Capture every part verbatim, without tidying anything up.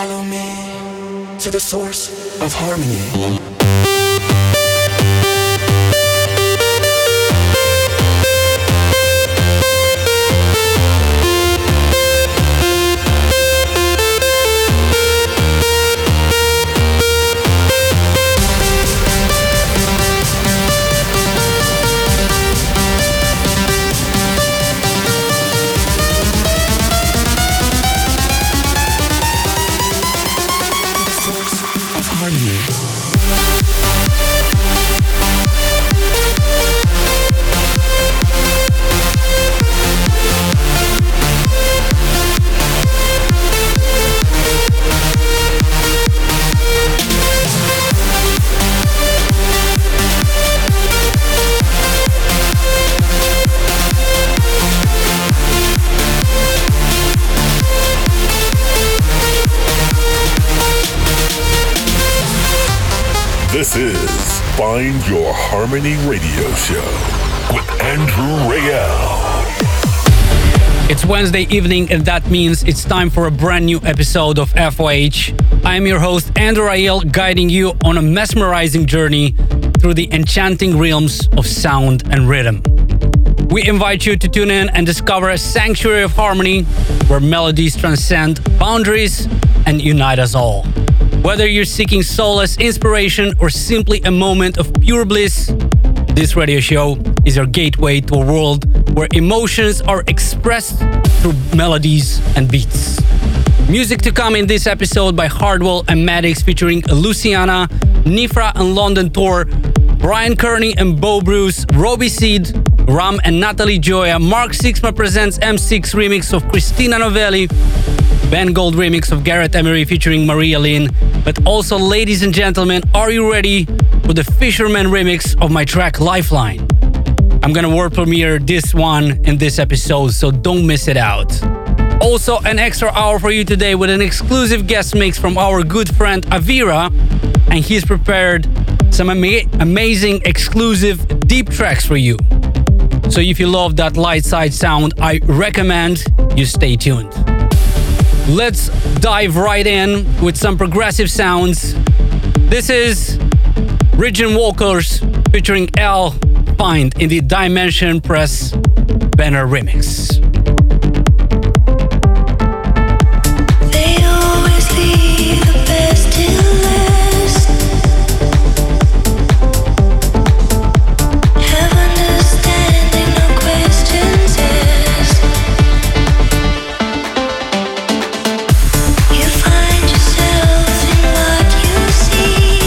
Follow me to the source of harmony. This is Find Your Harmony Radio Show with Andrew Rayel. It's Wednesday evening and that means it's time for a brand new episode of F Y H. I'm your host Andrew Rayel, guiding you on a mesmerizing journey through the enchanting realms of sound and rhythm. We invite you to tune in and discover a sanctuary of harmony where melodies transcend boundaries and unite us all. Whether you're seeking solace, inspiration, or simply a moment of pure bliss, this radio show is your gateway to a world where emotions are expressed through melodies and beats. Music to come in this episode by Hardwell and Maddix featuring Luciana, Nifra and London Thor, Bryan Kearney and Bo Bruce, Robbie Seed, Ram and Natalie Gioia, Mark Sixma presents M six remix of Christina Novelli, Ben Gold remix of Garrett Emery featuring Maria Lynn, but also, ladies and gentlemen, are you ready for the Fisherman remix of my track Lifeline? I'm gonna world premiere this one in this episode, so don't miss it out. Also, an extra hour for you today with an exclusive guest mix from our good friend Avira, and he's prepared some ama- amazing exclusive deep tracks for you. So if you love that light side sound, I recommend you stay tuned. Let's dive right in with some progressive sounds. This is Ridgenwalkers featuring El Find in the DIM3NSION Press Banner Remix. They always leave the best till last. Have understanding, no questions asked. You found yourself in me.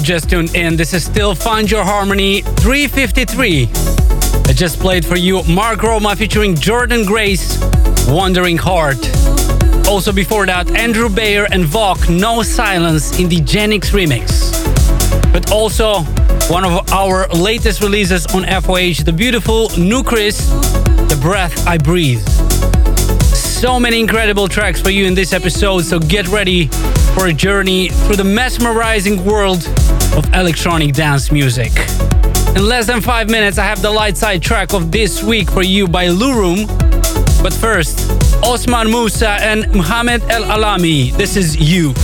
Just tuned in, this is still Find Your Harmony three fifty-three. I just played for you Mark Roma featuring Jordan Grace, Wandering Heart. Also before that, Andrew Bayer and V O K, No Silence in the Genix remix. But also one of our latest releases on F Y H, the beautiful Nucrise, The Breath I Breathe. So many incredible tracks for you in this episode, so get ready for a journey through the mesmerizing world of electronic dance music. In less than five minutes, I have the light side track of this week for you by LÜRUM. But first, Osman Mousa and Mohamed El Alami. This is You.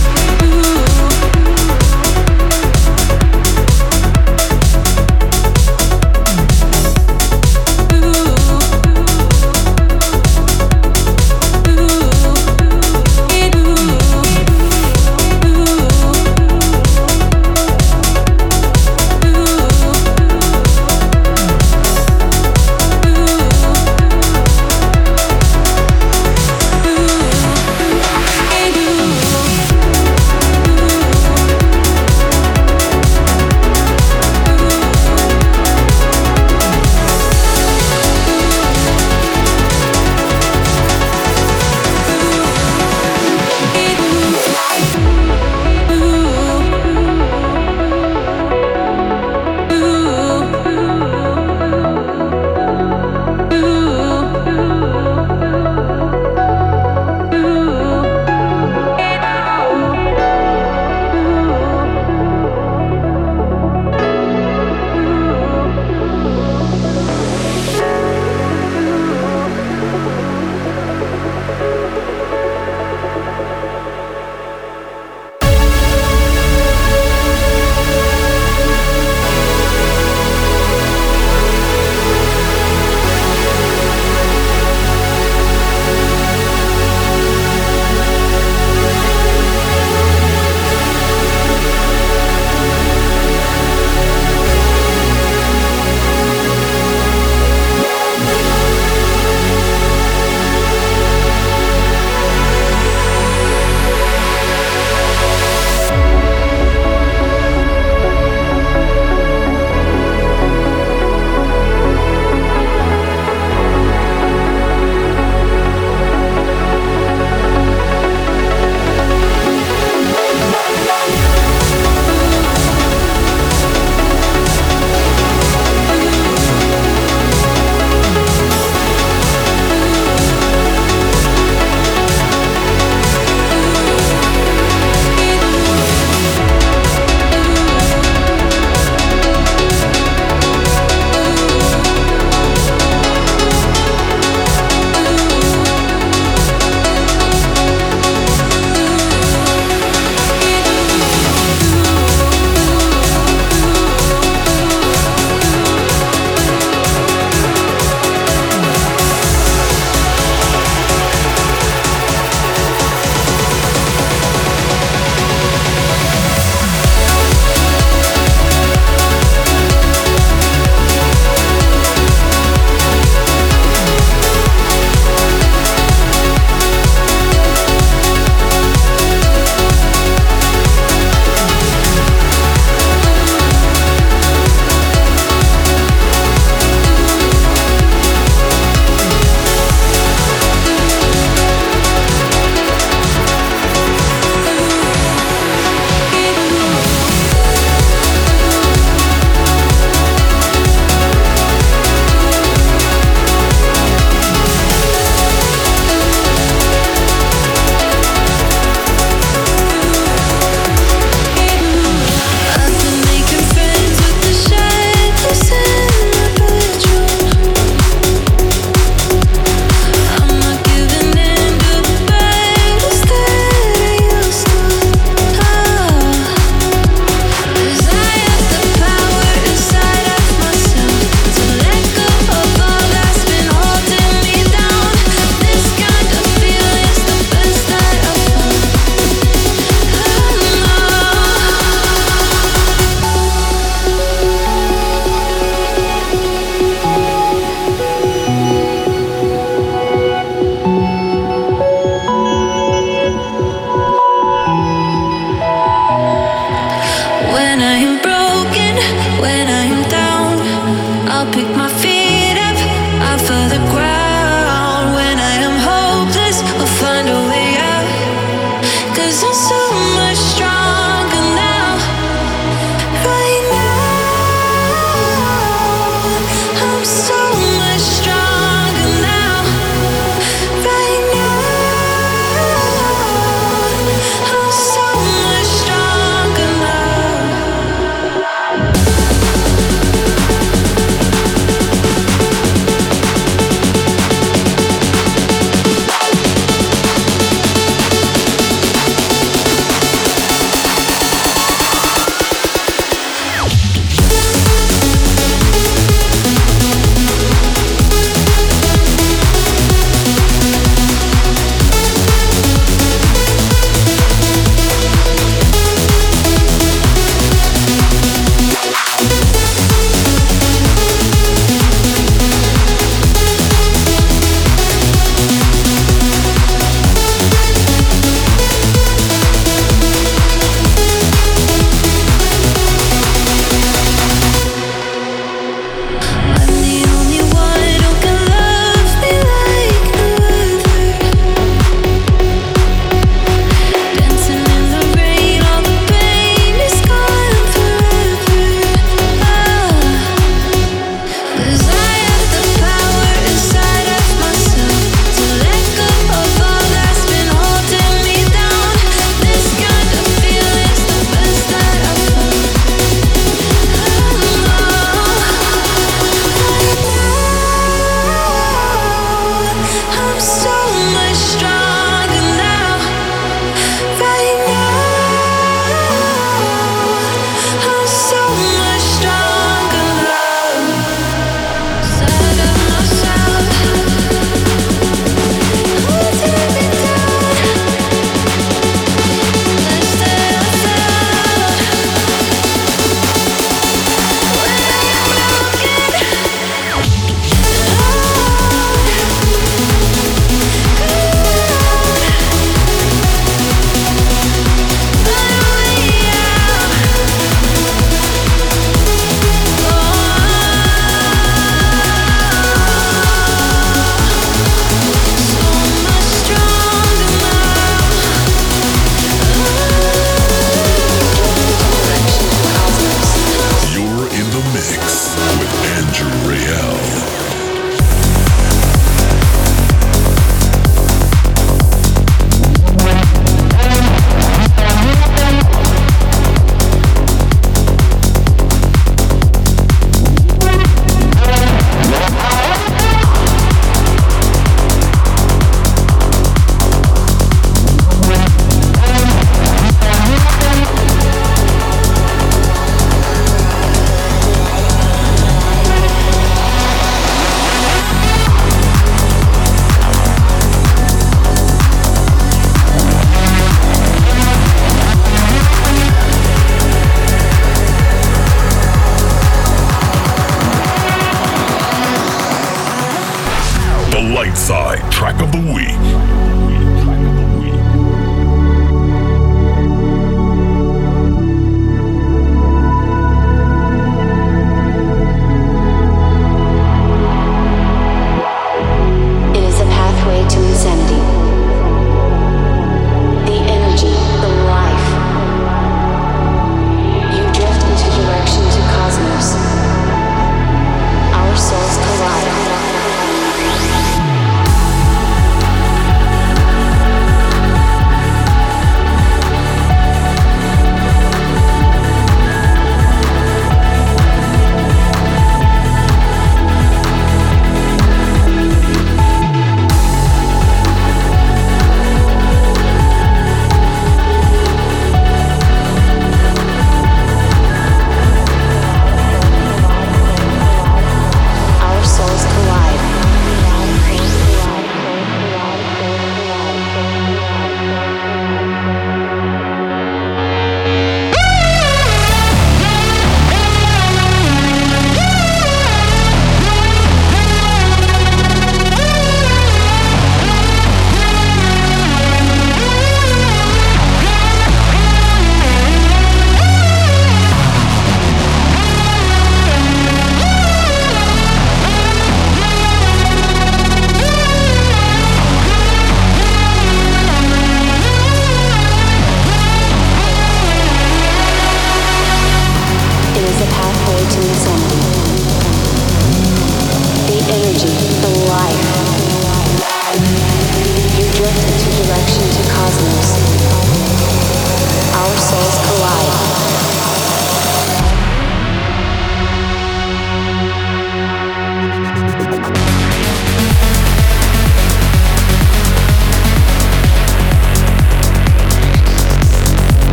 Lightside Track of the Week.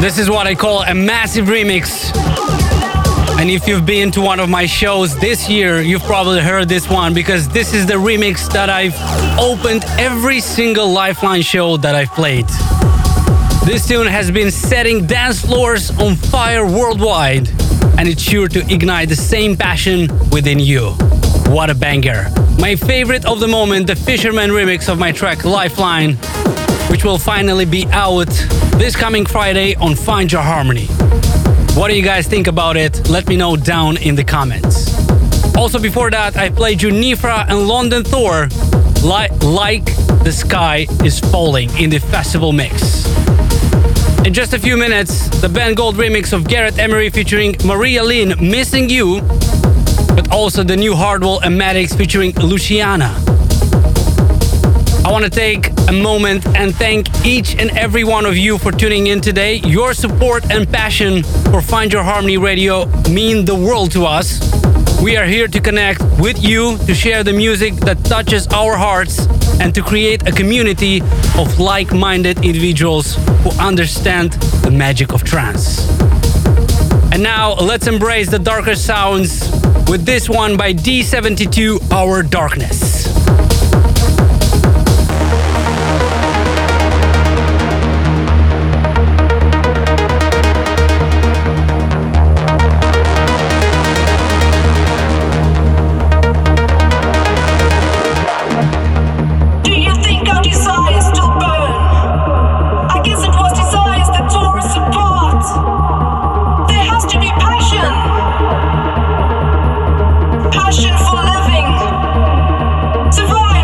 This is what I call a massive remix. And if you've been to one of my shows this year, you've probably heard this one, because this is the remix that I've opened every single Lifeline show that I've played. This tune has been setting dance floors on fire worldwide, and it's sure to ignite the same passion within you. What a banger. My favorite of the moment, the Fisherman remix of my track Lifeline, which will finally be out this coming Friday on Find Your Harmony. What do you guys think about it? Let me know down in the comments. Also before that, I played you Nifra and London Thor, li- Like the Sky is Falling in the festival mix. In just a few minutes, the Ben Gold remix of Garrett Emery featuring Maria Lynn, Missing You, but also the new Hardwell and Maddix featuring Luciana. I want to take a moment and thank each and every one of you for tuning in today. Your support and passion for Find Your Harmony Radio mean the world to us. We are here to connect with you, to share the music that touches our hearts, and to create a community of like-minded individuals who understand the magic of trance. And now let's embrace the darker sounds with this one by D seventy-two, Our Darkness. Survive!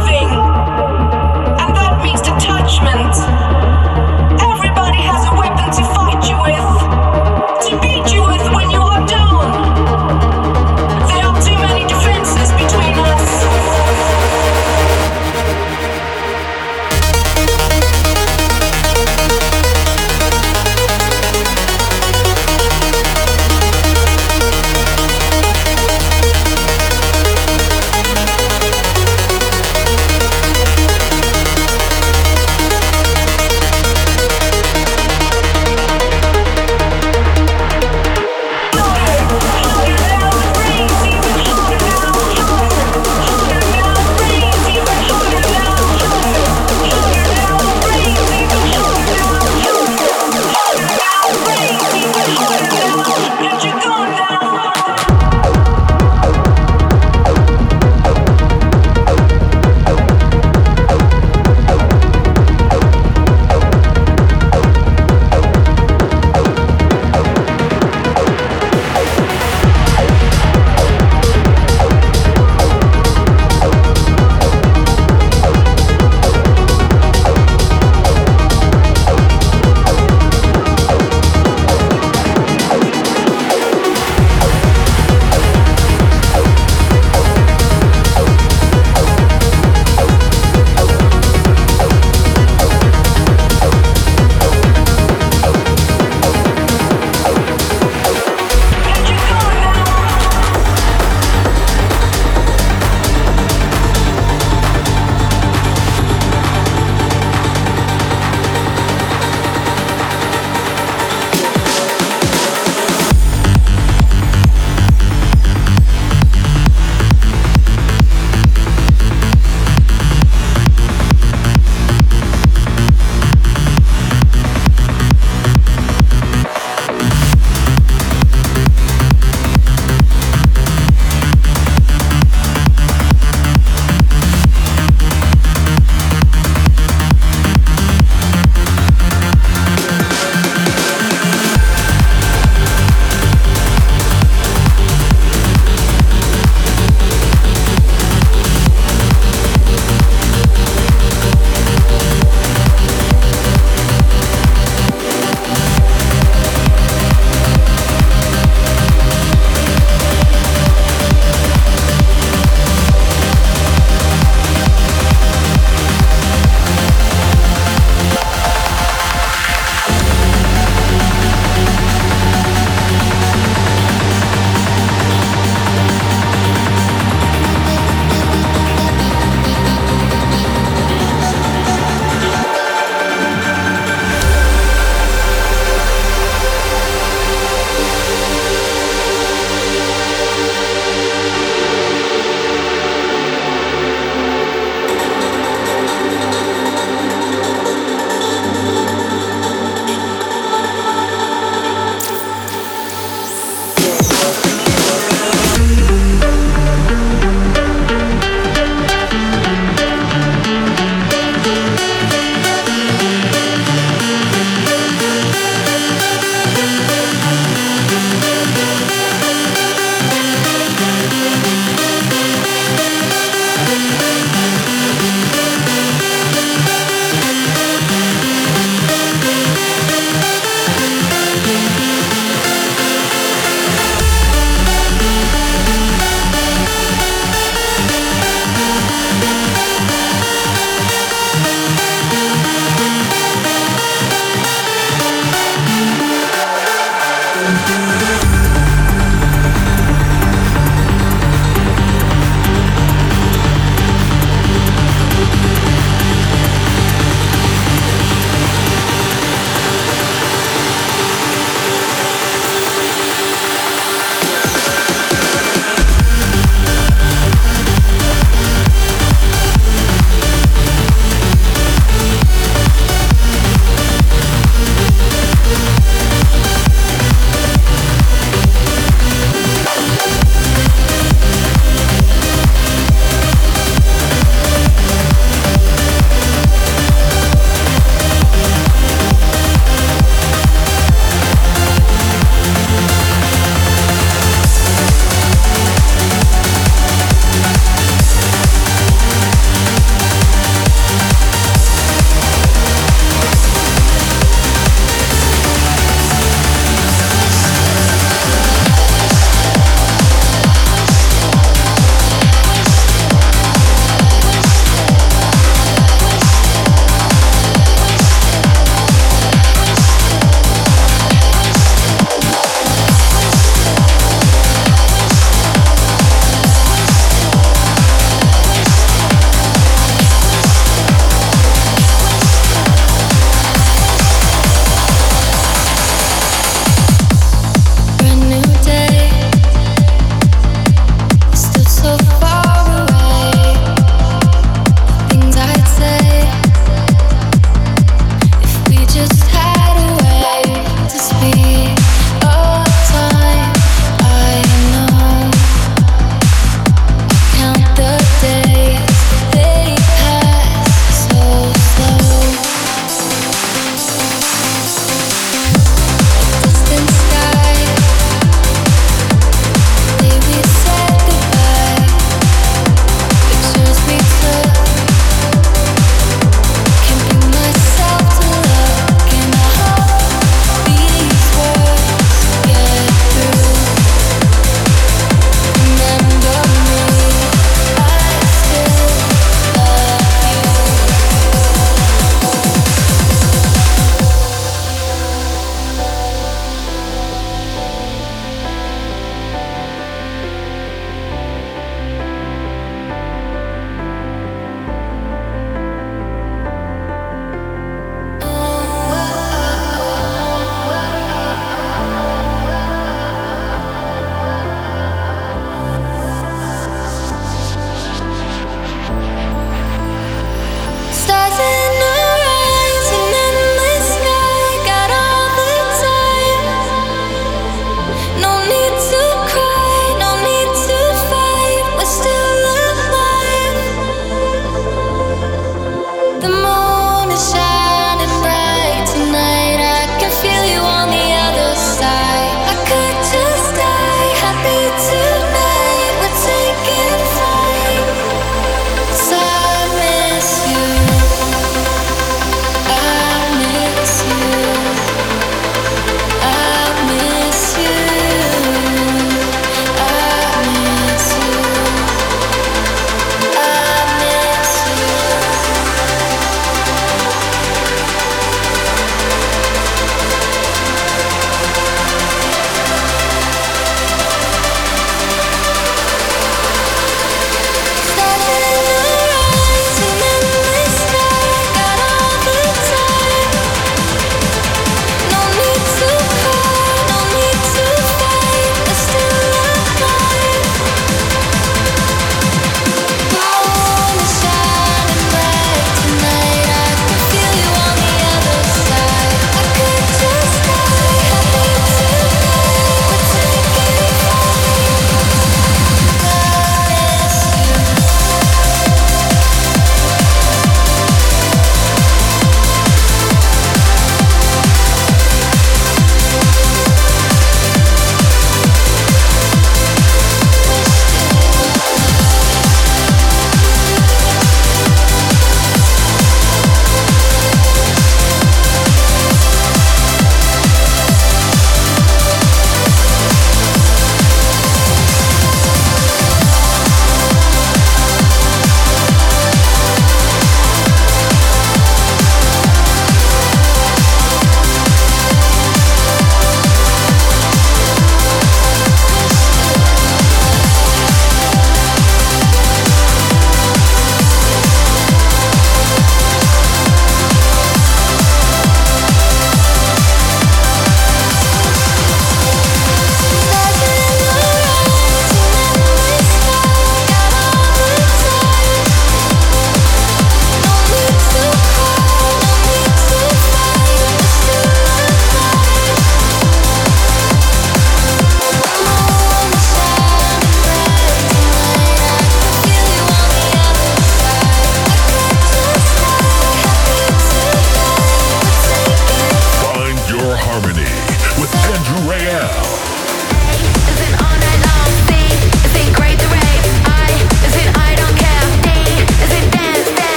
with Andrew Rayel.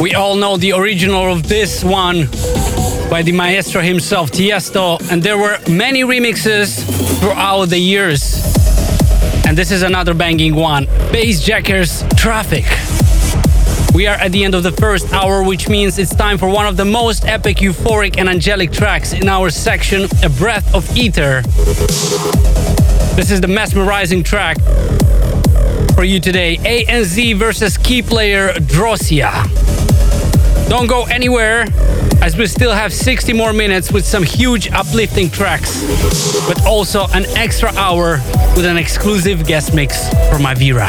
We all know the original of this one by the maestro himself, Tiesto, and there were many remixes throughout the years. And this is another banging one, Bass Jackers, Traffic. We are at the end of the first hour, which means it's time for one of the most epic, euphoric and angelic tracks in our section, A Breath of Ether. This is the mesmerizing track for you today, A N Z versus key player Drosia. Don't go anywhere, as we still have sixty more minutes with some huge uplifting tracks, but also an extra hour with an exclusive guest mix from Avira.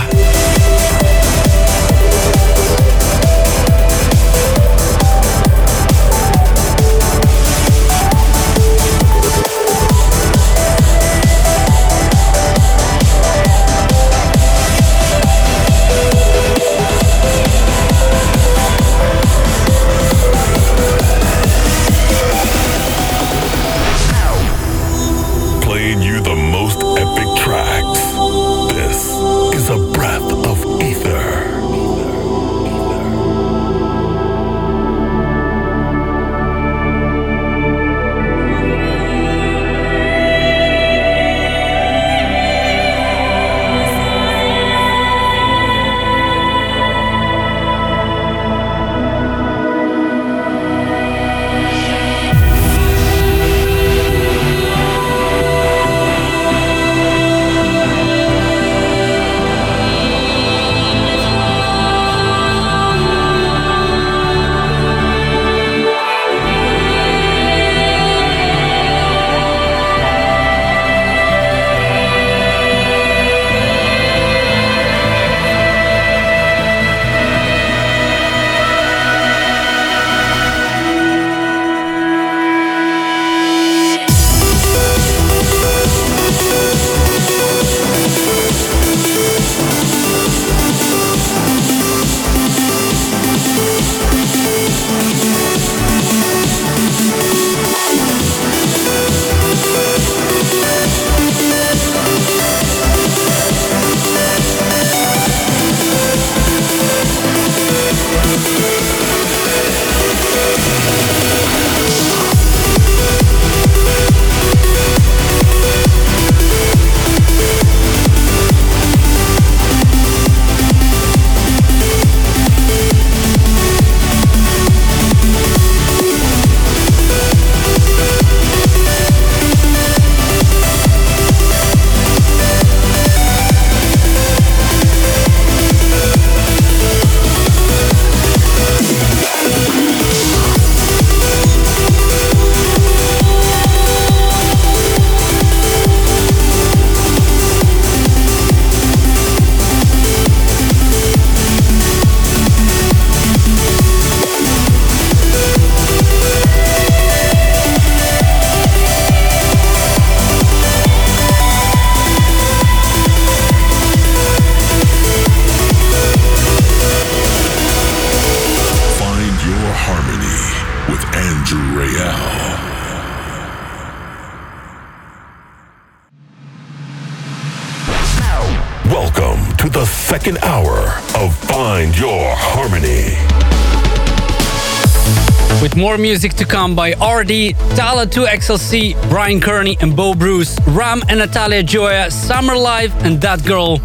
More music to come by R D, Talla two X L C, Bryan Kearney and Bo Bruce, Ram and Natalie Gioia, Summer Live and That Girl,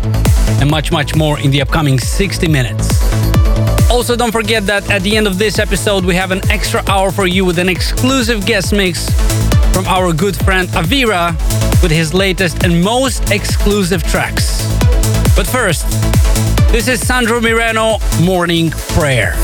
and much much more in the upcoming sixty minutes. Also, don't forget that at the end of this episode we have an extra hour for you with an exclusive guest mix from our good friend Avira with his latest and most exclusive tracks. But first, this is Sandro Mirano, Morning Prayer.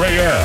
Rayel.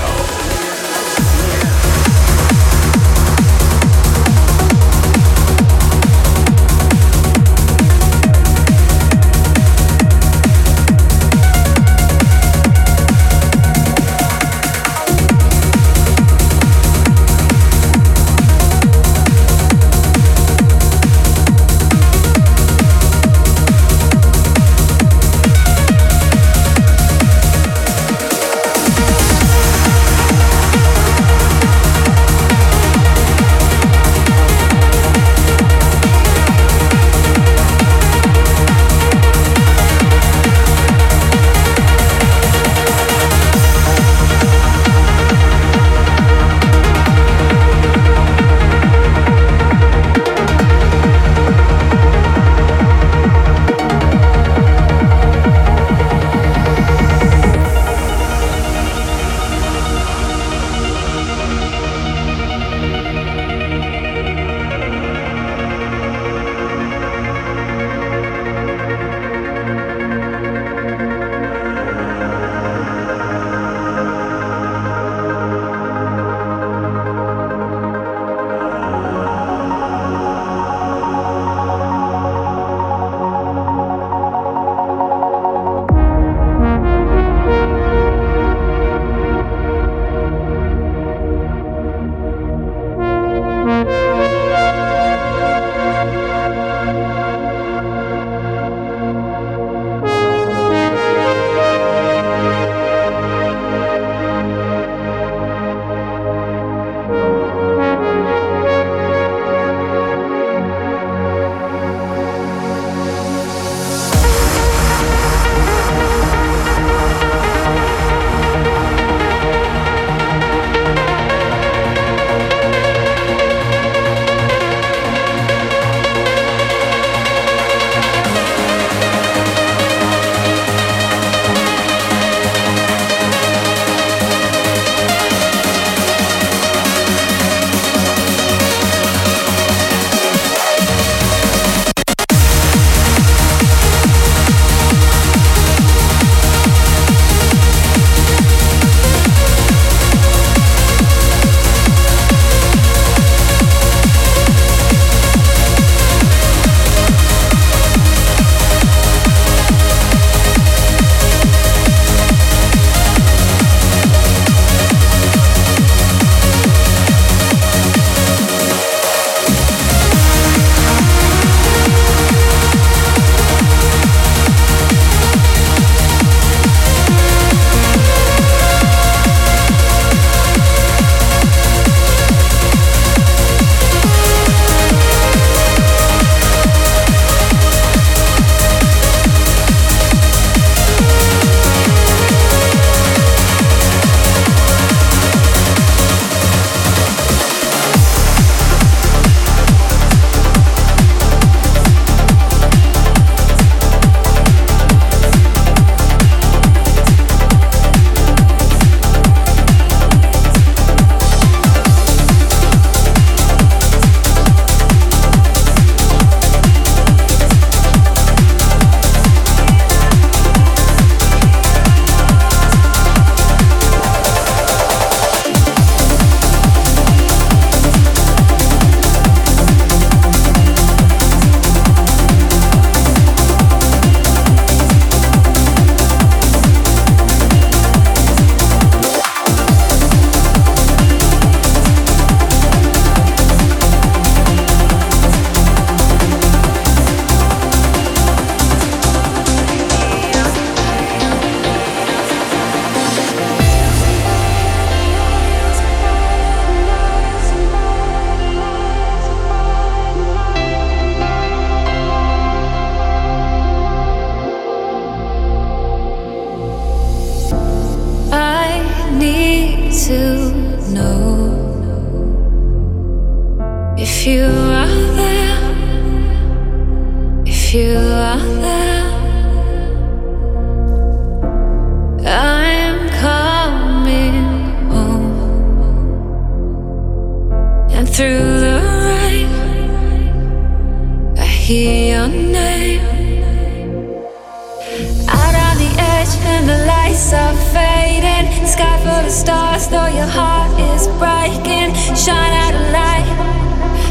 Sky full the stars, though your heart is breaking. Shine out a light,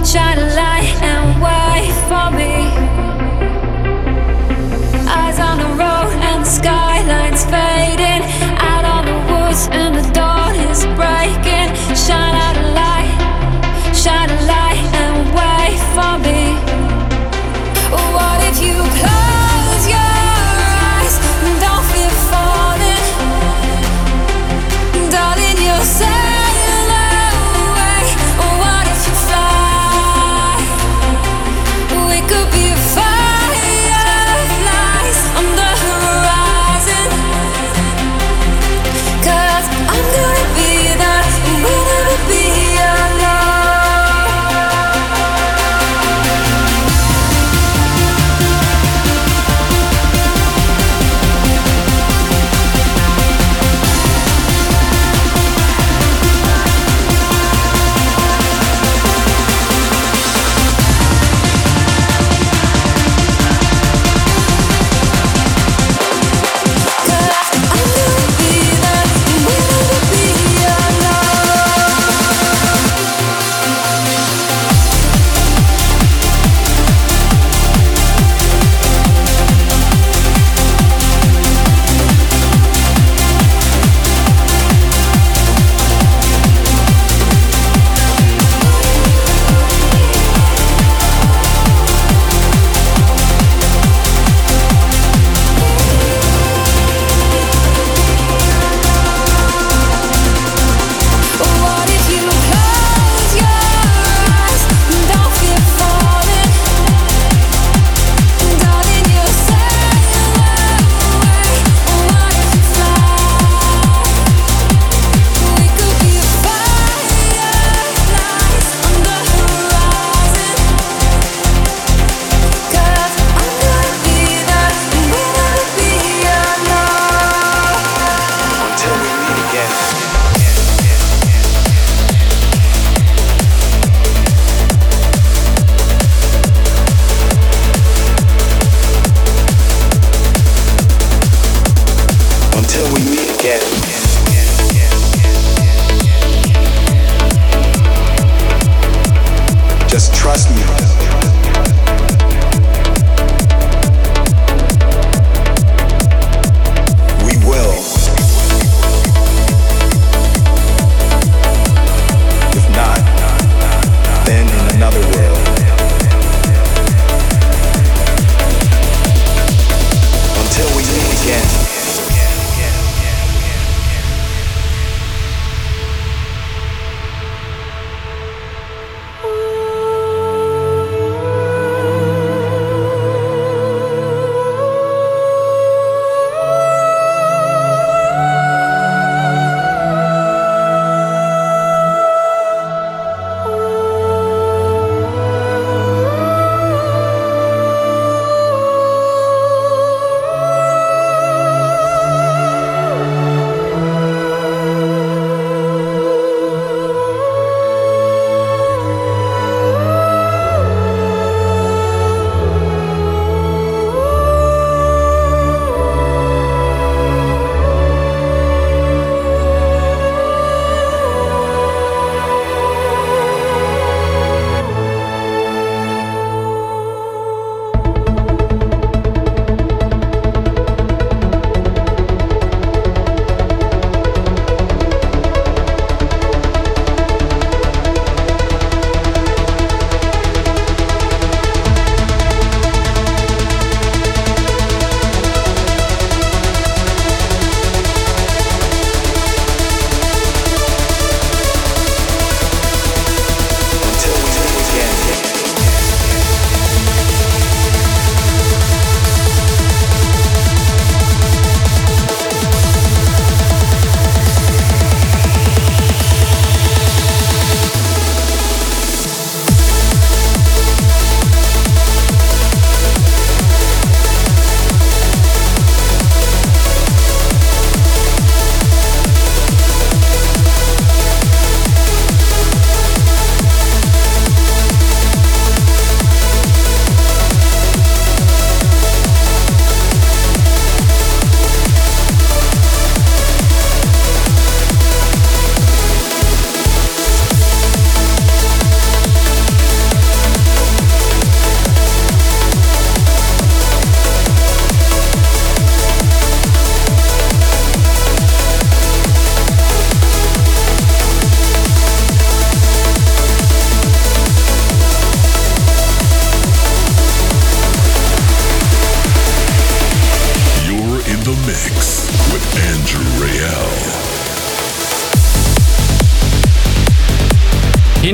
shine a light and wait for me. Eyes on the road and the skyline's fading. Out on the woods and the dawn is breaking. Shine out a light, shine a light and wait for me. What if you close your eyes and don't feel falling? Darling, you'll sail away. What if you fly? We could be fireflies on the horizon. Cause I'm gonna be there and we'll never be alone.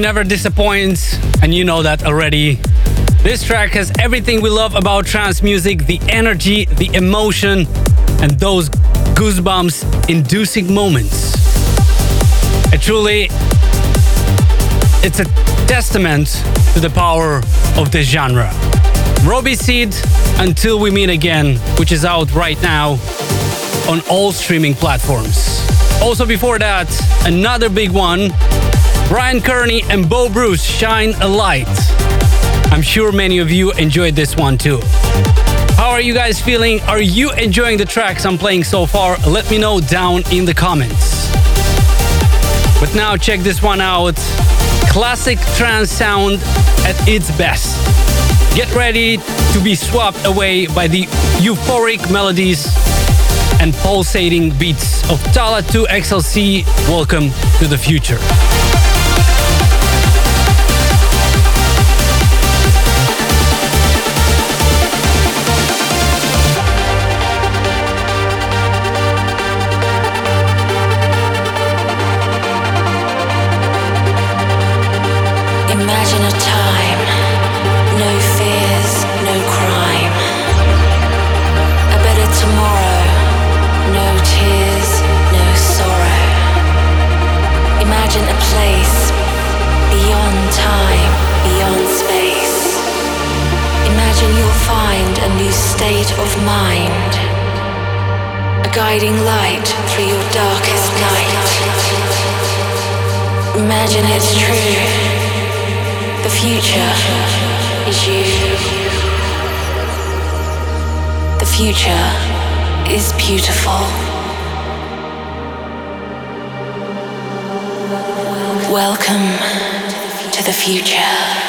never disappoints, and you know that already. This track has everything we love about trance music: the energy, the emotion, and those goosebumps-inducing moments. It truly, it's a testament to the power of this genre. Robbie Seed, Until We Meet Again, which is out right now on all streaming platforms. Also before that, another big one, Bryan Kearney and Bo Bruce, Shine a Light. I'm sure many of you enjoyed this one too. How are you guys feeling? Are you enjoying the tracks I'm playing so far? Let me know down in the comments. But now check this one out. Classic trance sound at its best. Get ready to be swept away by the euphoric melodies and pulsating beats of Talla two X L C. Welcome to the future. Imagine a time, no fears, no crime. A better tomorrow, no tears, no sorrow. Imagine a place beyond time, beyond space. Imagine you'll find a new state of mind, a guiding light through your darkest night. Imagine it's true. The future is you. The future is beautiful. Welcome to the future.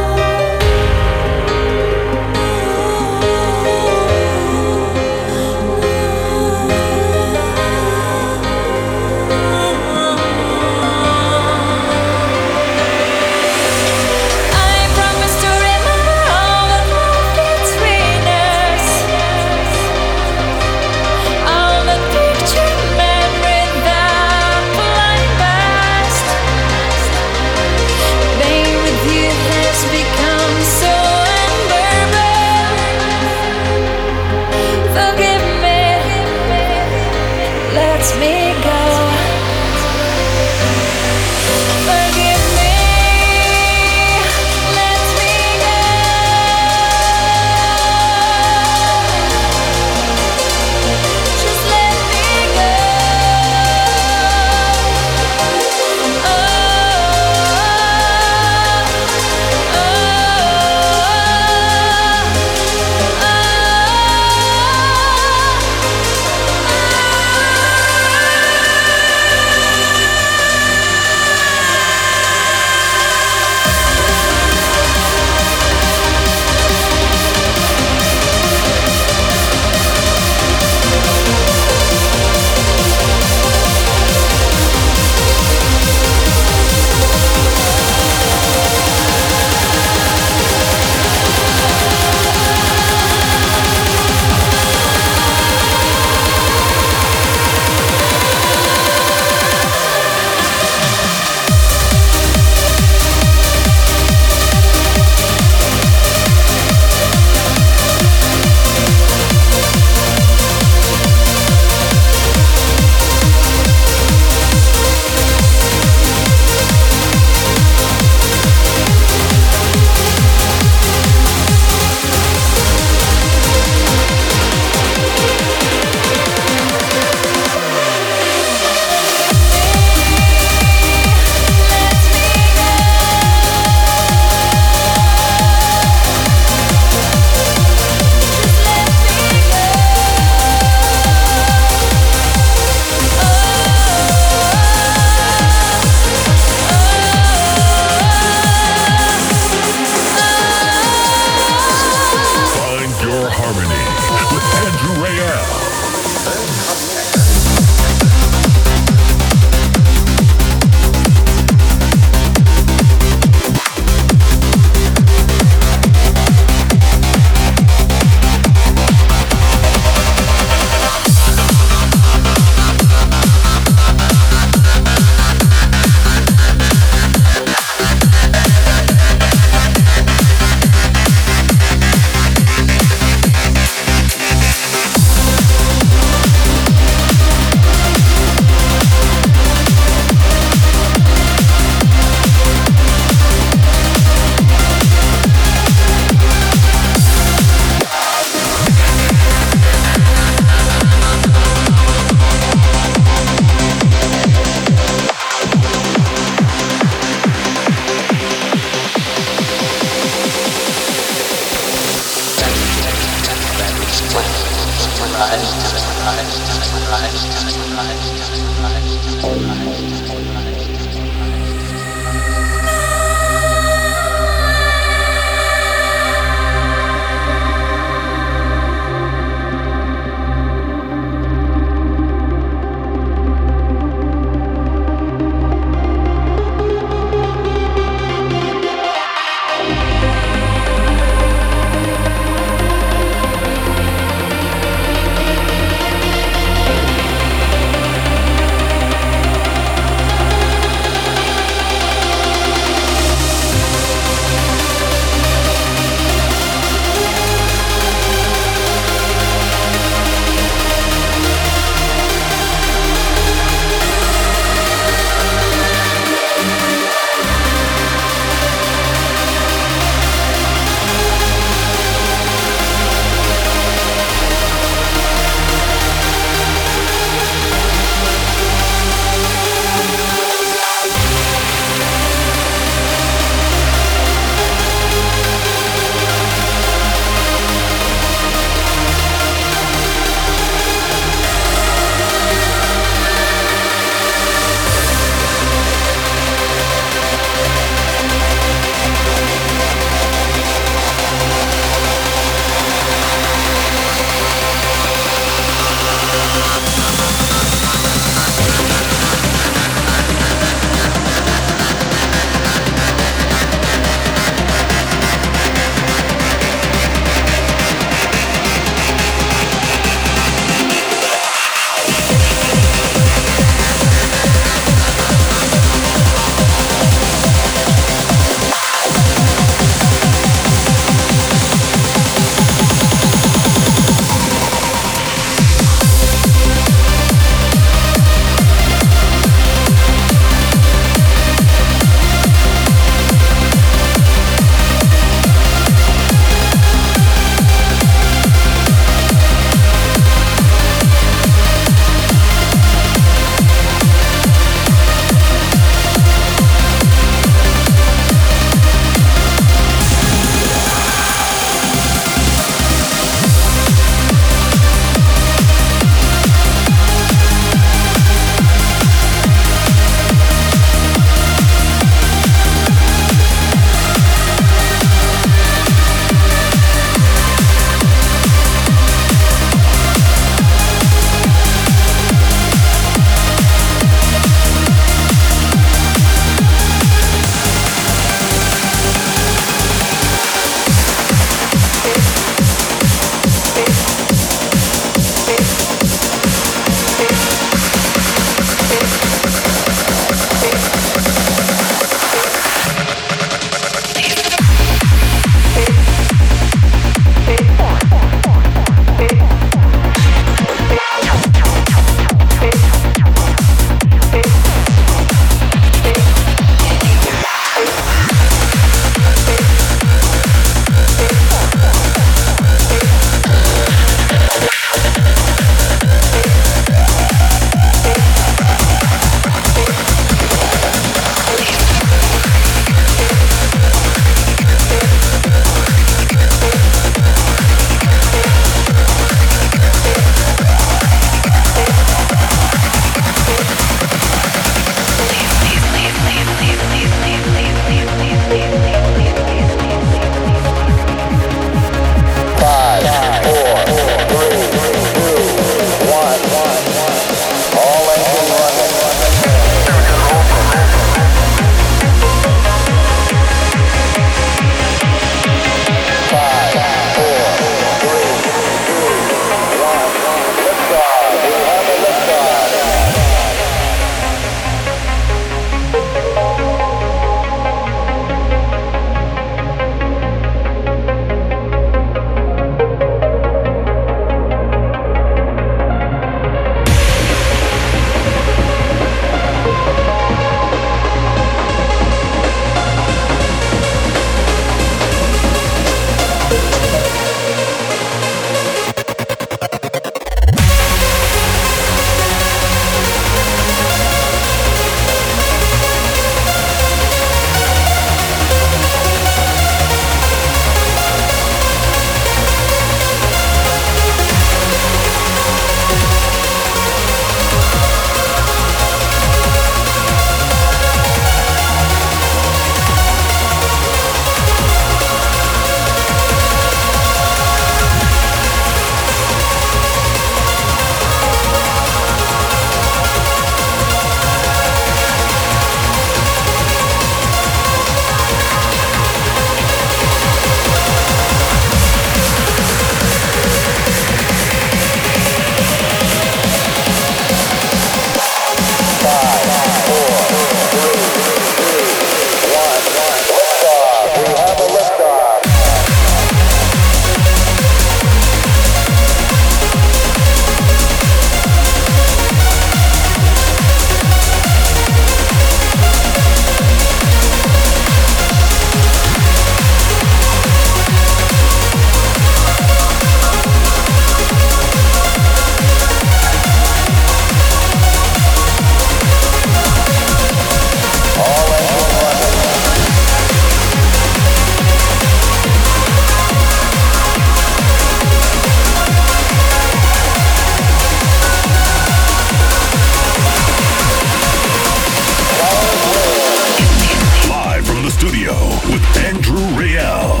with Andrew Rayel.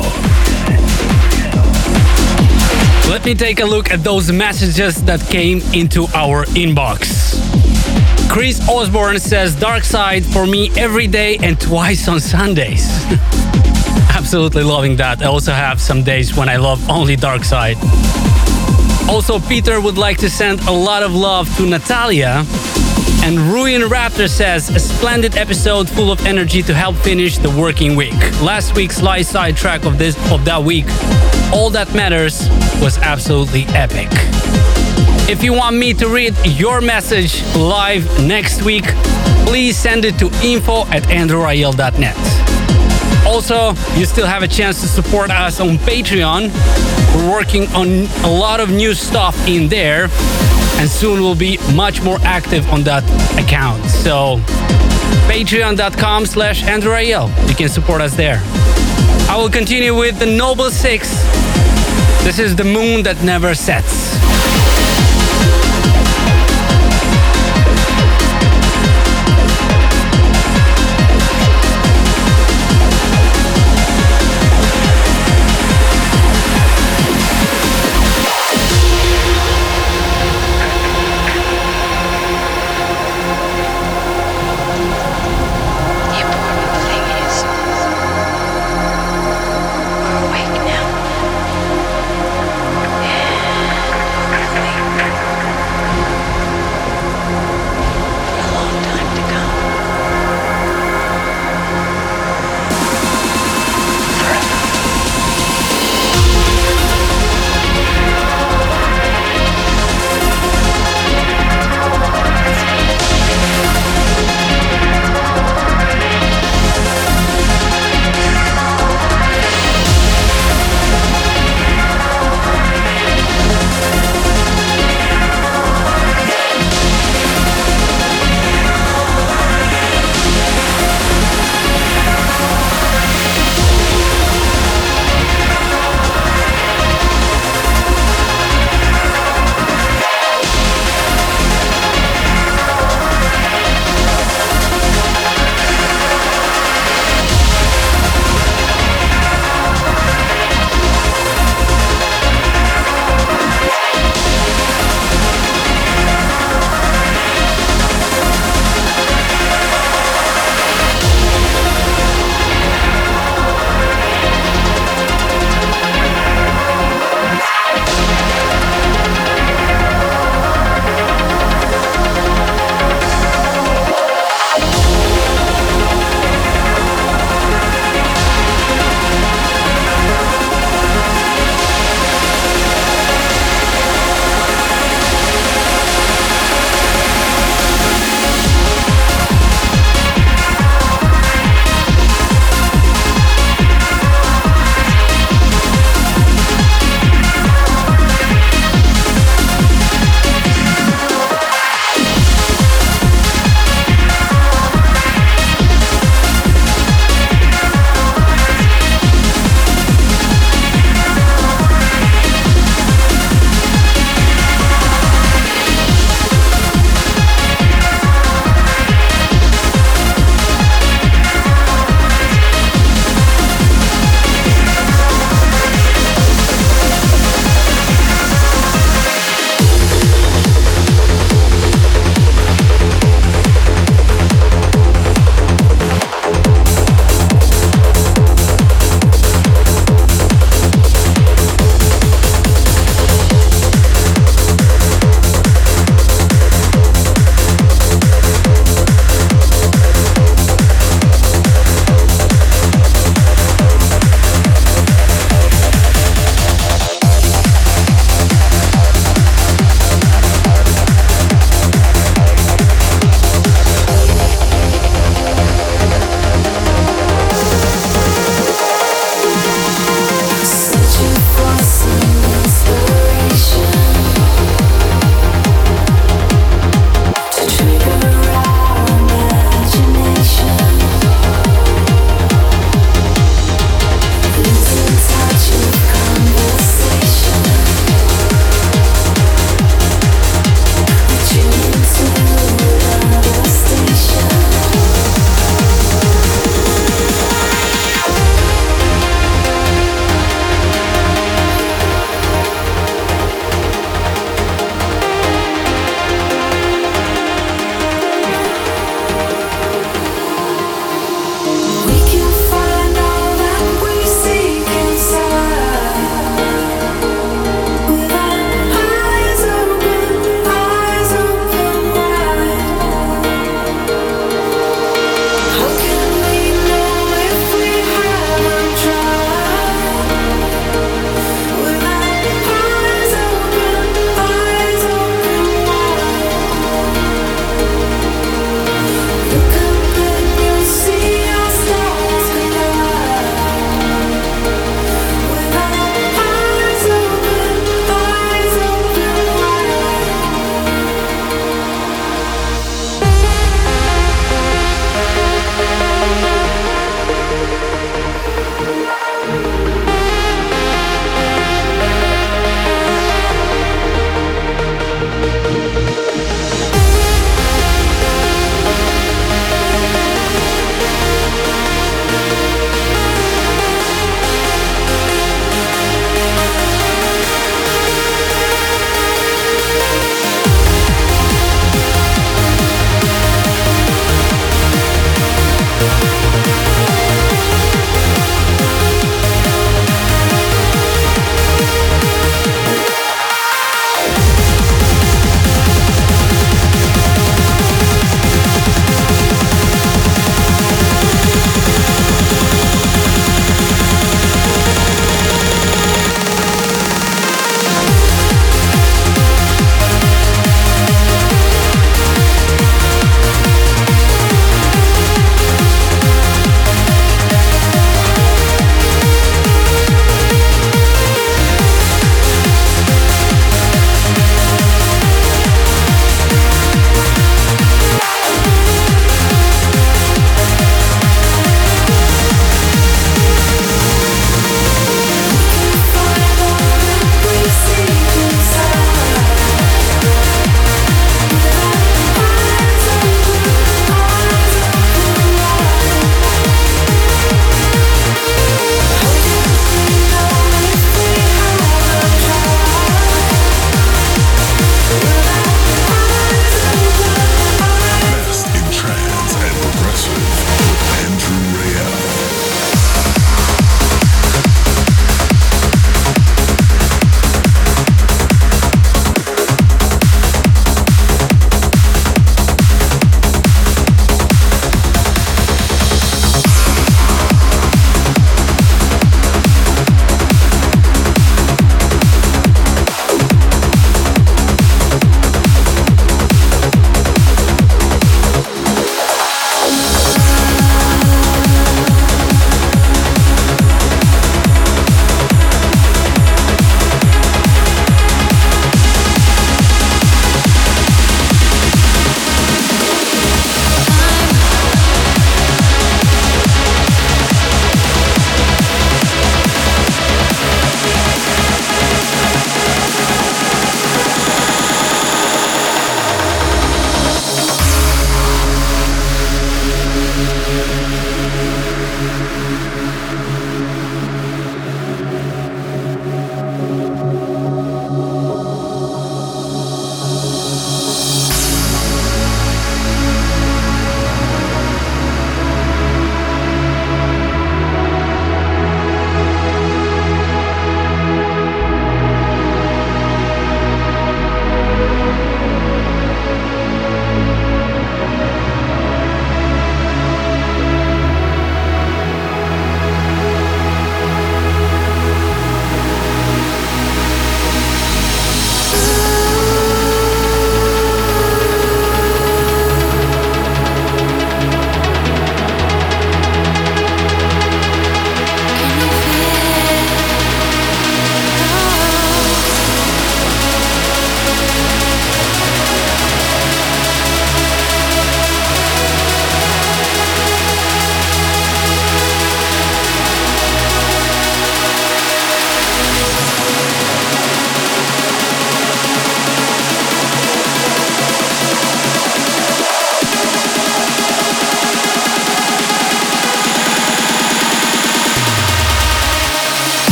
Let me take a look at those messages that came into our inbox. Chris Osborne says, Dark Side for me every day and twice on Sundays. Absolutely loving that. I also have some days when I love only Dark Side. Also, Peter would like to send a lot of love to Natalia. And Ruin Raptor says, a splendid episode full of energy to help finish the working week. Last week's light side track of this of that week, All That Matters, was absolutely epic. If you want me to read your message live next week, please send it to info at andrew rayel dot net. Also, you still have a chance to support us on Patreon. We're working on a lot of new stuff in there, and soon we'll be much more active on that account. So, patreon dot com slash andrew rayel. You can support us there. I will continue with the Noble Six. This is The Moon That Never Sets.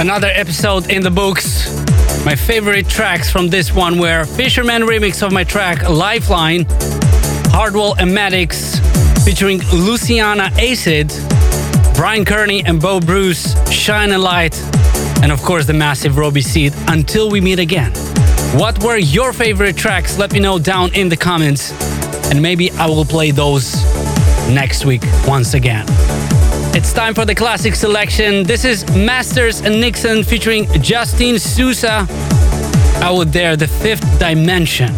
Another episode in the books. My favorite tracks from this one were Fisherman remix of my track Lifeline, Hardwell and Maddix featuring Luciana Acid, Bryan Kearney and Bo Bruce, Shine a Light, and of course the massive Robbie Seed, Until We Meet Again. What were your favorite tracks? Let me know down in the comments, and maybe I will play those next week once again. It's time for the classic selection. This is Masters and Nixon featuring Justine Sousa, Out There, The Fifth Dimension.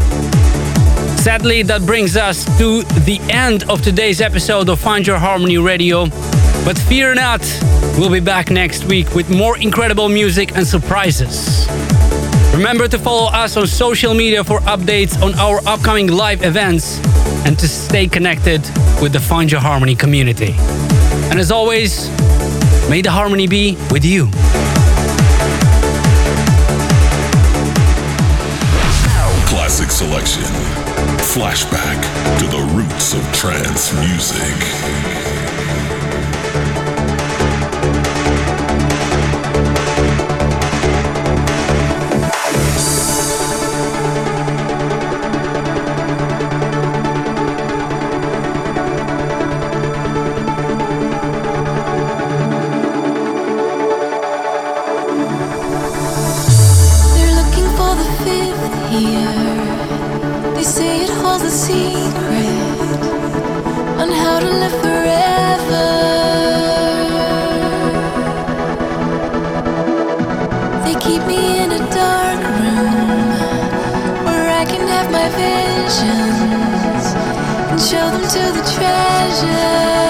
Sadly, that brings us to the end of today's episode of Find Your Harmony Radio. But fear not, we'll be back next week with more incredible music and surprises. Remember to follow us on social media for updates on our upcoming live events and to stay connected with the Find Your Harmony community. And as always, may the harmony be with you. Classic selection. Flashback to the roots of trance music. Show them to the treasure.